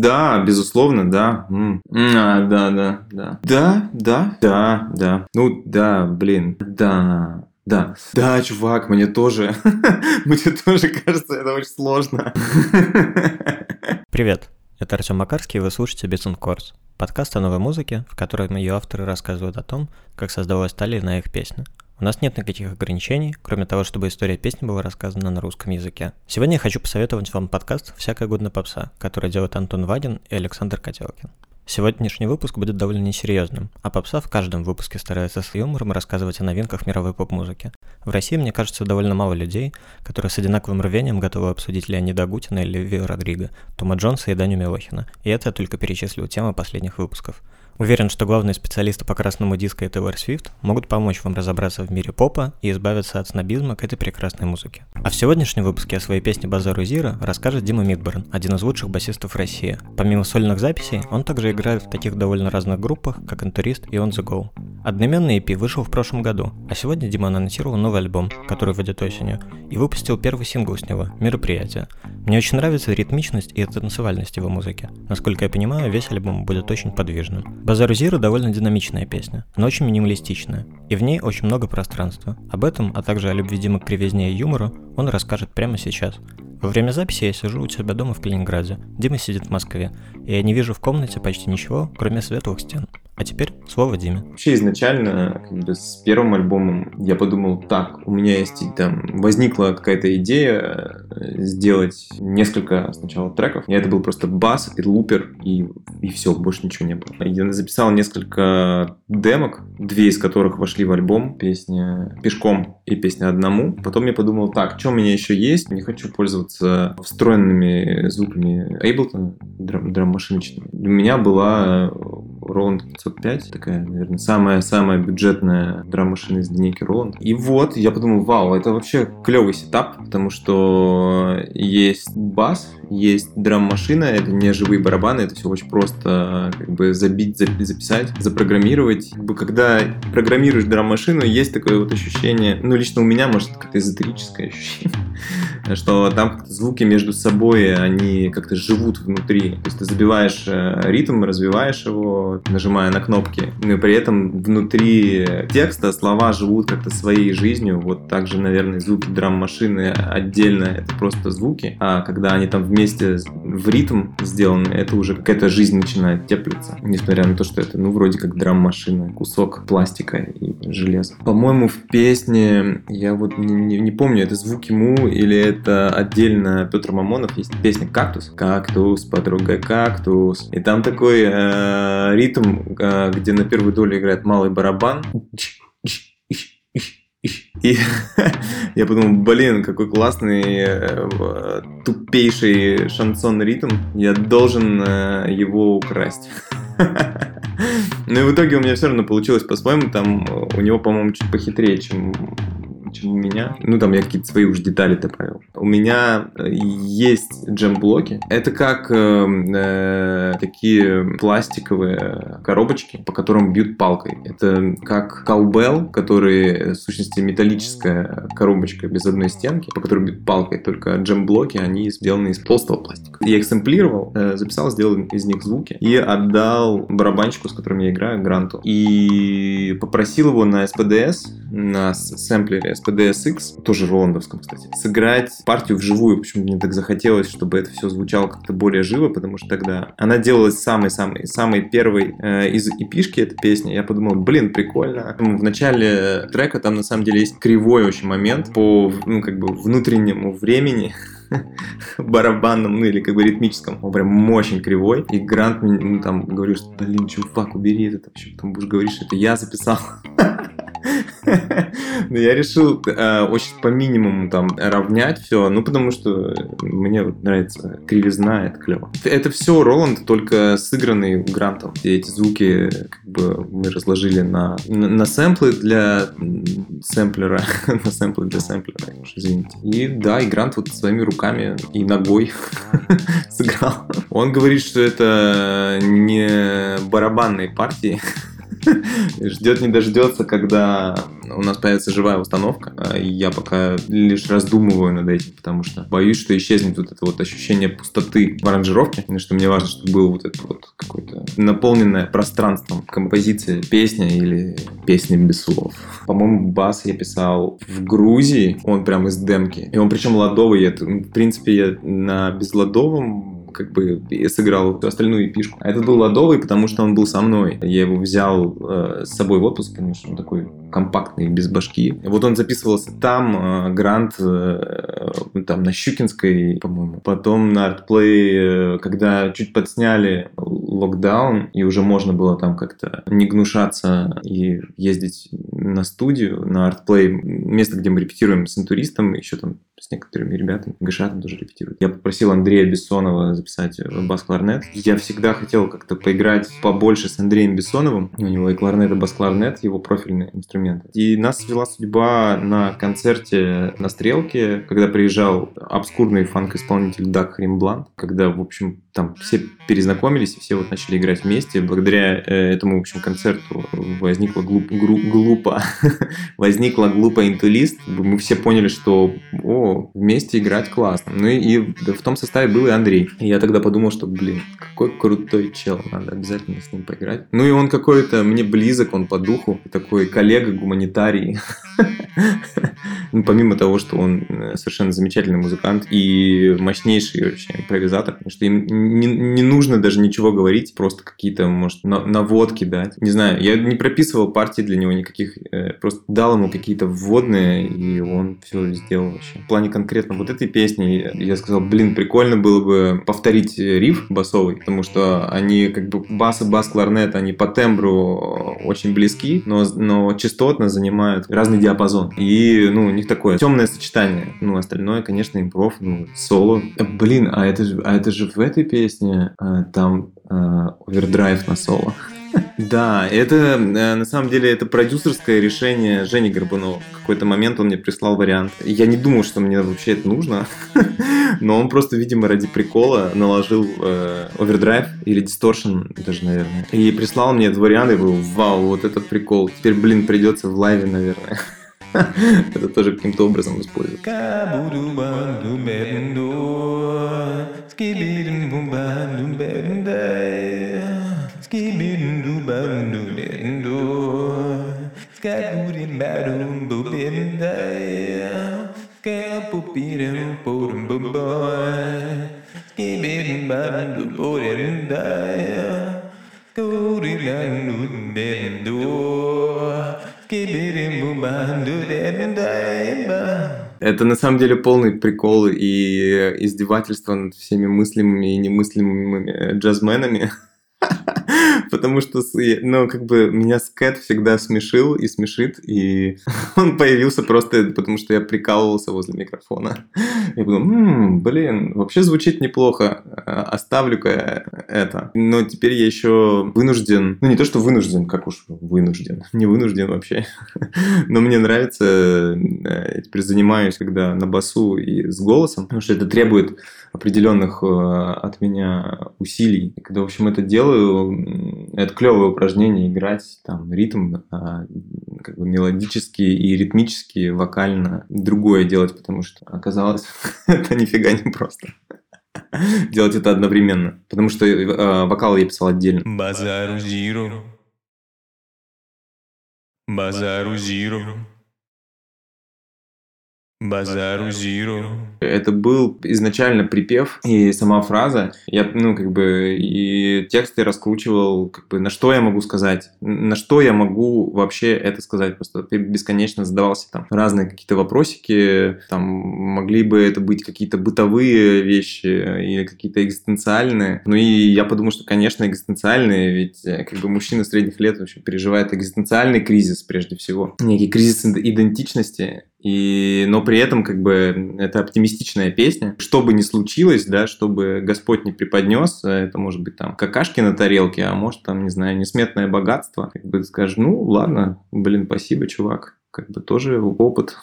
Да, безусловно, да. Да. Ну, да, блин, да. Да, да, чувак, мне тоже кажется, это очень сложно. Привет, это Артём Макарский, и вы слушаете Beats & Chords, подкаст о новой музыке, в котором ее авторы рассказывают о том, как создавалась та или иная их песня. У нас нет никаких ограничений, кроме того, чтобы история песни была рассказана на русском языке. Сегодня я хочу посоветовать вам подкаст «Всякая годная попса», который делают Антон Вагин и Александр Котелкин. Сегодняшний выпуск будет довольно несерьезным, а попса в каждом выпуске старается с юмором рассказывать о новинках мировой поп-музыки. В России, мне кажется, довольно мало людей, которые с одинаковым рвением готовы обсудить Леонида Гутина и Ливию Родриго, Тома Джонса и Даню Милохина, и это я только перечислил темы последних выпусков. Уверен, что главные специалисты по красному диску и Тэйлор Свифт могут помочь вам разобраться в мире попа и избавиться от снобизма к этой прекрасной музыке. А в сегодняшнем выпуске о своей песне «Базару Zero» расскажет Дима Мидборн, один из лучших басистов России. Помимо сольных записей, он также играет в таких довольно разных группах, как «Интурист» и «On The Go». Одноименный EP вышел в прошлом году, а сегодня Дима анонсировал новый альбом, который выйдет осенью, и выпустил первый сингл с него «Мероприятие». Мне очень нравится ритмичность и танцевальность его музыки. Насколько я понимаю, весь альбом будет очень подвижным. «Базару Zero» довольно динамичная песня, но очень минималистичная, и в ней очень много пространства. Об этом, а также о любви Димы к кривизне и юмору, он расскажет прямо сейчас. Во время записи я сижу у себя дома в Калининграде, Дима сидит в Москве, и я не вижу в комнате почти ничего, кроме светлых стен. А теперь слово Диме. Вообще изначально, с первым альбомом я подумал, так, у меня есть там, возникла какая-то идея сделать несколько сначала треков. И это был просто бас, лупер и все, больше ничего не было. Я записал несколько демок, две из которых вошли в альбом, песня «Пешком» и песня «Одному». Потом я подумал, так, что у меня еще есть? Не хочу пользоваться встроенными звуками Ableton, драм-машиночными. У меня была Роланд 505, такая, наверное, самая-самая бюджетная драм-машина из линейки Роланд. И вот, я подумал, вау, это вообще клевый сетап, потому что есть бас, есть драм-машина, это не живые барабаны, это все очень просто как бы забить, записать, запрограммировать. Как бы, когда программируешь драм-машину, есть такое вот ощущение, ну, лично у меня, может, как-то эзотерическое ощущение, что там как-то звуки между собой, они как-то живут внутри. То есть ты забиваешь ритм, развиваешь его, нажимая на кнопки, но при этом внутри текста слова живут как-то своей жизнью. Вот так же, наверное, звуки драм-машины отдельно, это просто звуки, а когда они там вместе в ритм сделаны, это уже какая-то жизнь начинает теплиться, несмотря на то, что это, ну, вроде как драм-машина, кусок пластика и железа. По-моему, в песне, я вот не помню, это звуки му или это отдельно Петр Мамонов, есть песня «Кактус». «Кактус, подруга, кактус». И там такой ритм, где на первую долю играет малый барабан. И я подумал, блин, какой классный, тупейший шансон ритм. Я должен его украсть. Ну и в итоге у меня все равно получилось по-своему. Там у него, по-моему, чуть похитрее, чем у меня. Ну, там я какие-то свои уж детали добавил. У меня есть джем-блоки. Это как такие пластиковые коробочки, по которым бьют палкой. Это как каубелл, который, в сущности, металлическая коробочка без одной стенки, по которой бьют палкой. Только джем-блоки, они сделаны из толстого пластика. Я их сэмплировал, записал, сделал из них звуки и отдал барабанщику, с которым я играю, Гранту. И попросил его на SPD-SX, на сэмплере SPD-SX, тоже роландовском, кстати, сыграть партию вживую. Почему мне так захотелось, чтобы это все звучало как-то более живо, потому что тогда она делалась самой-самой первой из эпишки этой песни. Я подумал, блин, прикольно. В начале трека там на самом деле есть кривой очень момент по, ну, как бы внутреннему времени, барабанном, ну или как бы ритмическом. Он прям очень кривой. И Грант мне, ну, там говорил, что, блин, чувак, убери это. Там будешь говорить, что это я записал. Но я решил очень по минимуму там равнять все, ну потому что мне вот нравится кривизна, это клево. Это все Роланд, только сыгранный Грантом. И эти звуки как бы мы разложили на сэмплы для сэмплера, на сэмплы для сэмплера, извините. И да, и Грант вот своими руками и ногой сыграл. Он говорит, что это не барабанные партии, Ждет не дождется, когда у нас появится живая установка. Я пока лишь раздумываю над этим, потому что боюсь, что исчезнет вот это вот ощущение пустоты в аранжировке, что мне важно, чтобы было вот это вот какое-то наполненное пространством композиция, песня или песня без слов. По-моему, бас я писал в Грузии, он прям из демки. И он причем ладовый, в принципе, я на безладовом сыграл остальную эпишку. А этот был ладовый, потому что он был со мной. Я его взял с собой в отпуск, потому что он такой компактный, без башки. Вот он записывался там, Грант, там на Щукинской, по-моему. Потом на Artplay, когда чуть подсняли локдаун, и уже можно было там как-то не гнушаться и ездить на студию, на Artplay, место, где мы репетируем с Интуристом, еще там с некоторыми ребятами. Гриша там тоже репетирует. Я попросил Андрея Бессонова записать бас-кларнет. Я всегда хотел как-то поиграть побольше с Андреем Бессоновым. У него и кларнет, и бас-кларнет, его профильные инструменты. И нас свела судьба на концерте на Стрелке, когда приезжал обскурный фанк-исполнитель Дак Хримблант, когда, в общем, там все перезнакомились, и все вот начали играть вместе. Благодаря этому, в общем, концерту возникла глупо Интурист. Мы все поняли, что вместе играть классно. Ну и в том составе был и Андрей. И я тогда подумал, что, какой крутой чел, надо обязательно с ним поиграть. Ну и он какой-то мне близок, он по духу, такой коллега-гуманитарий. Ну, помимо того, что он совершенно замечательный музыкант и мощнейший вообще импровизатор, что им не нужно даже ничего говорить, просто какие-то, может, наводки дать. Не знаю, я не прописывал партии для него никаких, просто дал ему какие-то вводные, и он все сделал вообще. В плане конкретно вот этой песни я сказал, прикольно было бы повторить риф басовый, потому что они бас и бас-кларнет, они по тембру очень близки, но частотно занимают разный диапазон. И, у них такое темное сочетание. Остальное, конечно, импров, соло. А это же в этой песне там овердрайв на соло. Да, это, на самом деле, это продюсерское решение Жени Горбунова. В какой-то момент он мне прислал вариант. Я не думал, что мне вообще это нужно, но он просто, видимо, ради прикола наложил овердрайв или дисторшн даже, наверное. И прислал мне этот вариант, и я говорю, вау, вот это прикол. Теперь, придется в лайве, наверное. Это тоже каким-то образом используют. Это на самом деле полный прикол и издевательство над всеми мыслимыми и немыслимыми джазменами. Потому что, меня скэт всегда смешил и смешит, и он появился просто потому, что я прикалывался возле микрофона. Я думал, вообще звучит неплохо, оставлю-ка это. Но теперь я еще вынужден, не то что вынужден, не вынужден вообще, но мне нравится, я теперь занимаюсь, когда на басу и с голосом, потому что это требует определенных от меня усилий. И когда, в общем, это делаю, это клевое упражнение играть там ритм, мелодически и ритмически, вокально другое делать, потому что оказалось, это нифига не просто. Делать это одновременно, потому что вокал я писал отдельно. Базару Zero. Базару Zero. Базару Zero. Это был изначально припев и сама фраза. Я, и тексты раскручивал, на что я могу сказать, на что я могу вообще это сказать. Просто ты бесконечно задавался там разные какие-то вопросики, там могли бы это быть какие-то бытовые вещи или какие-то экзистенциальные. Ну и я подумал, что, конечно, экзистенциальные, ведь мужчина средних лет вообще переживает экзистенциальный кризис прежде всего, некий кризис идентичности. Но при этом это оптимистичная песня. Что бы ни случилось, что бы Господь не преподнес, это может быть там какашки на тарелке, а может там, не знаю, несметное богатство. Ты скажешь, ладно, спасибо, чувак. Тоже опыт.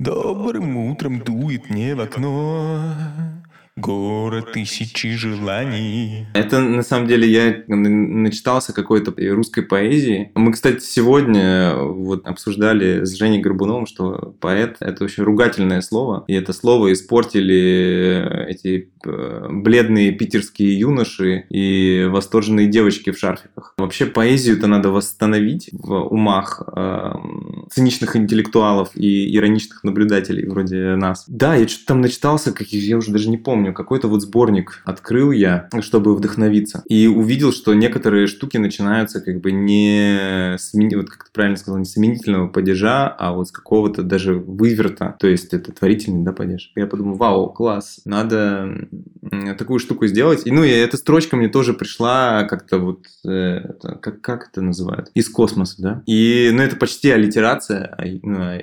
Добрым утром дует мне в окно. Город тысячи желаний. Это, на самом деле, я начитался какой-то русской поэзии. Мы, кстати, сегодня вот обсуждали с Женей Горбуновым, что поэт — это очень ругательное слово. И это слово испортили эти бледные питерские юноши и восторженные девочки в шарфиках. Вообще поэзию-то надо восстановить в умах циничных интеллектуалов и ироничных наблюдателей вроде нас. Да, я что-то там начитался, каких я уже даже не помню. Какой-то вот сборник открыл я, чтобы вдохновиться. И увидел, что некоторые штуки начинаются как бы не с, вот как ты правильно сказал, не с именительного падежа, а вот с какого-то даже выверта. То есть это творительный, да, падеж. Я подумал, вау, класс, надо такую штуку сделать. И, ну, и эта строчка мне тоже пришла как-то вот... как это называют? Из космоса, да? И, ну, это почти аллитерация на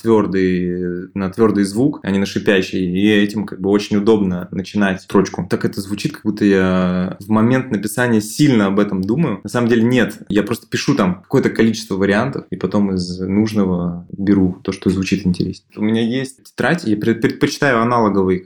твердый звук, а не на шипящий. И этим как бы очень удобно начинать строчку. Так это звучит, как будто я в момент написания сильно об этом думаю. На самом деле нет. Я просто пишу там какое-то количество вариантов, и потом из нужного беру то, что звучит интереснее. У меня есть тетрадь, я предпочитаю аналоговый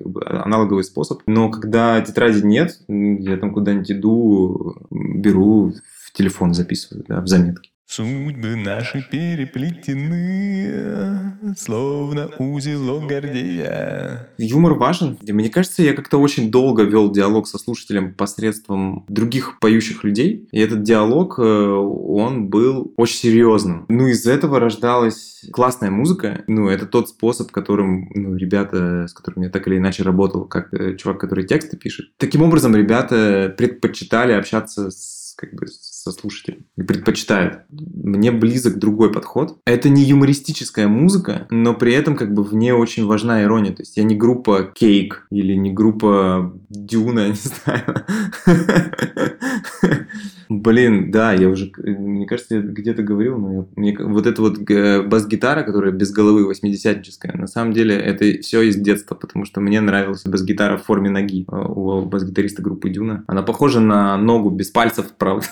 способ, но когда тетради нет, я там куда-нибудь иду, беру, в телефон записываю, да, в заметки. Судьбы наши переплетены, словно узелок Гордея. Юмор важен. Мне кажется, я как-то очень долго вел диалог со слушателем посредством других поющих людей. И этот диалог, он был очень серьезным. Ну, из этого рождалась классная музыка. Ну, это тот способ, которым, ну, ребята, с которыми я так или иначе работал, как чувак, который тексты пишет. Таким образом, ребята предпочитали общаться со слушателем. И предпочитают. Мне близок другой подход. Это не юмористическая музыка, но при этом как бы в ней очень важна ирония. То есть я не группа Кейк или не группа Дюна, не знаю. Блин, да, я уже, мне кажется, я где-то говорил, но вот эта вот бас-гитара, которая без головы, 80-ческая, на самом деле это все из детства, потому что мне нравилась бас-гитара в форме ноги у бас-гитариста группы Дюна. Она похожа на ногу без пальцев, правда,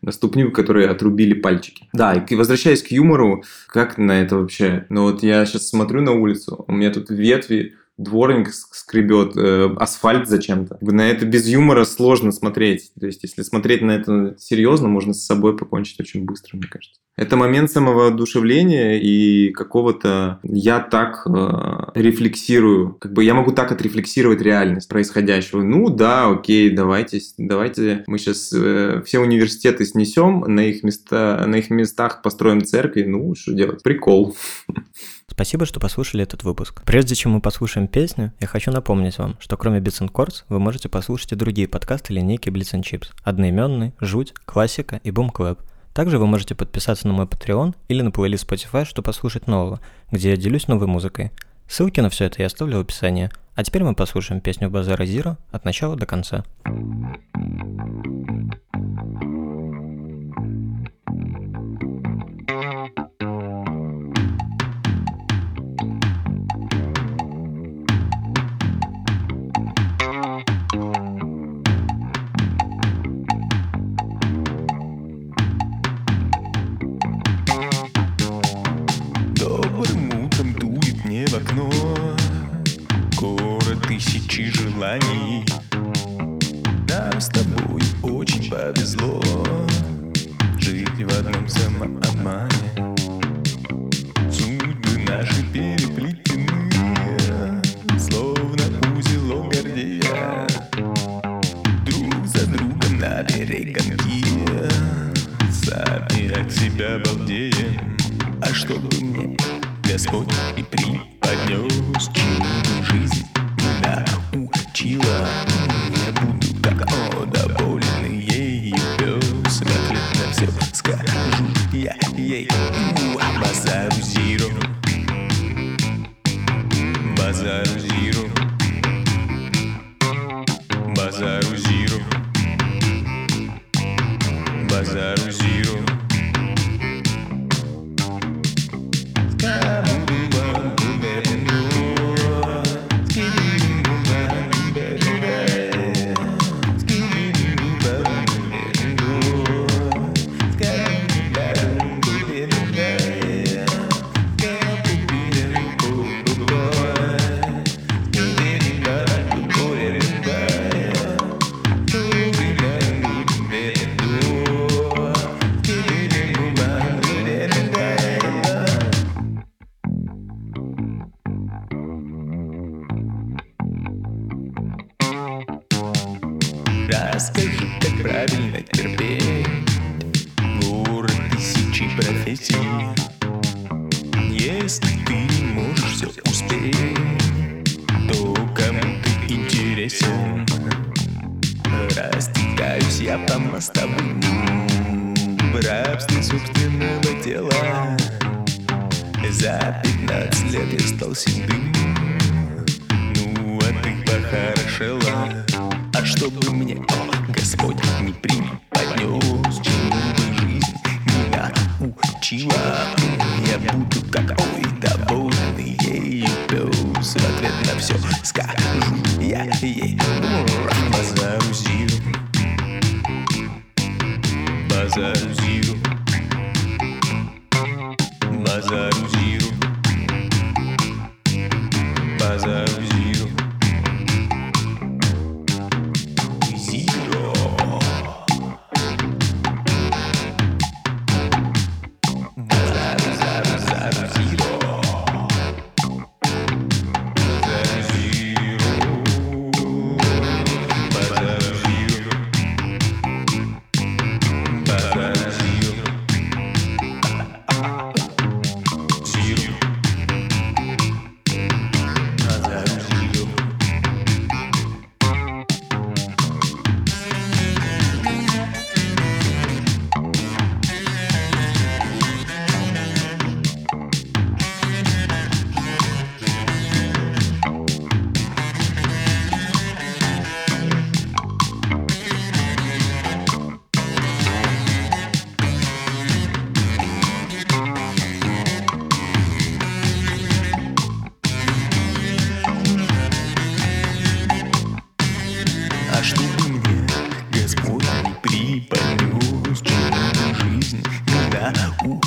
на ступню, которой отрубили пальчики. Да, и возвращаясь к юмору, как на это вообще? Ну вот я сейчас смотрю на улицу, у меня тут ветви, дворник скребет, асфальт зачем-то. На это без юмора сложно смотреть. То есть, если смотреть на это серьезно, можно с собой покончить очень быстро, мне кажется. Это момент самовоодушевления и какого-то... Я так рефлексирую. Как бы я могу так отрефлексировать реальность происходящего. Ну да, окей, давайте мы сейчас все университеты снесем, на их местах построим церкви. Ну, что делать? Прикол. Спасибо, что послушали этот выпуск. Прежде чем мы послушаем песню, я хочу напомнить вам, что кроме Beats & Chords вы можете послушать и другие подкасты линейки Blitz Chips: одноименный, Жуть, Классика и Boom Clap. Также вы можете подписаться на мой Patreon или на плейлист Spotify, чтобы послушать нового, где я делюсь новой музыкой. Ссылки на все это я оставлю в описании. А теперь мы послушаем песню Базару Zero от начала до конца. Нам с тобой очень повезло жить в одном самообмане. Судьбы наши переплетены, словно узелок Гордея. Друг за другом на перегонки, сами от себя балдеем. А чтобы мне Господь и преподнес чудо жизнь, научила, я буду как он, доволен ею пёс. В ответ на всё скажу я ей: Базару Zero, Базару Zero, Базару Zero, Базару Zero. Baby. Расскажи, как правильно терпеть город тысячи профессий. Если ты не можешь все успеть, то кому ты интересен? Растекаюсь я по мостовым в рабстве собственного тела. За 15 лет я стал седым, ну а ты похорошела. А чтобы мне Господь не преподнес, чему бы жизнь меня учила, я буду такой довольный ею пёс. В ответ на все скажу я ей: Базару Zero, Базару Zero, Базару Zero, Базару Zero, Zero. Базару, Базару, Базару Zero, Базару Zero, Базару Zero, Базару Zero. А чтобы мне Господь не преподнёс, чему жизнь меня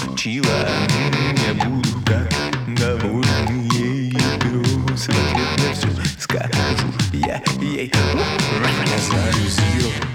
учила, я буду так довольный ею пёс. В ответ на всё скажу я ей: Базару Zero.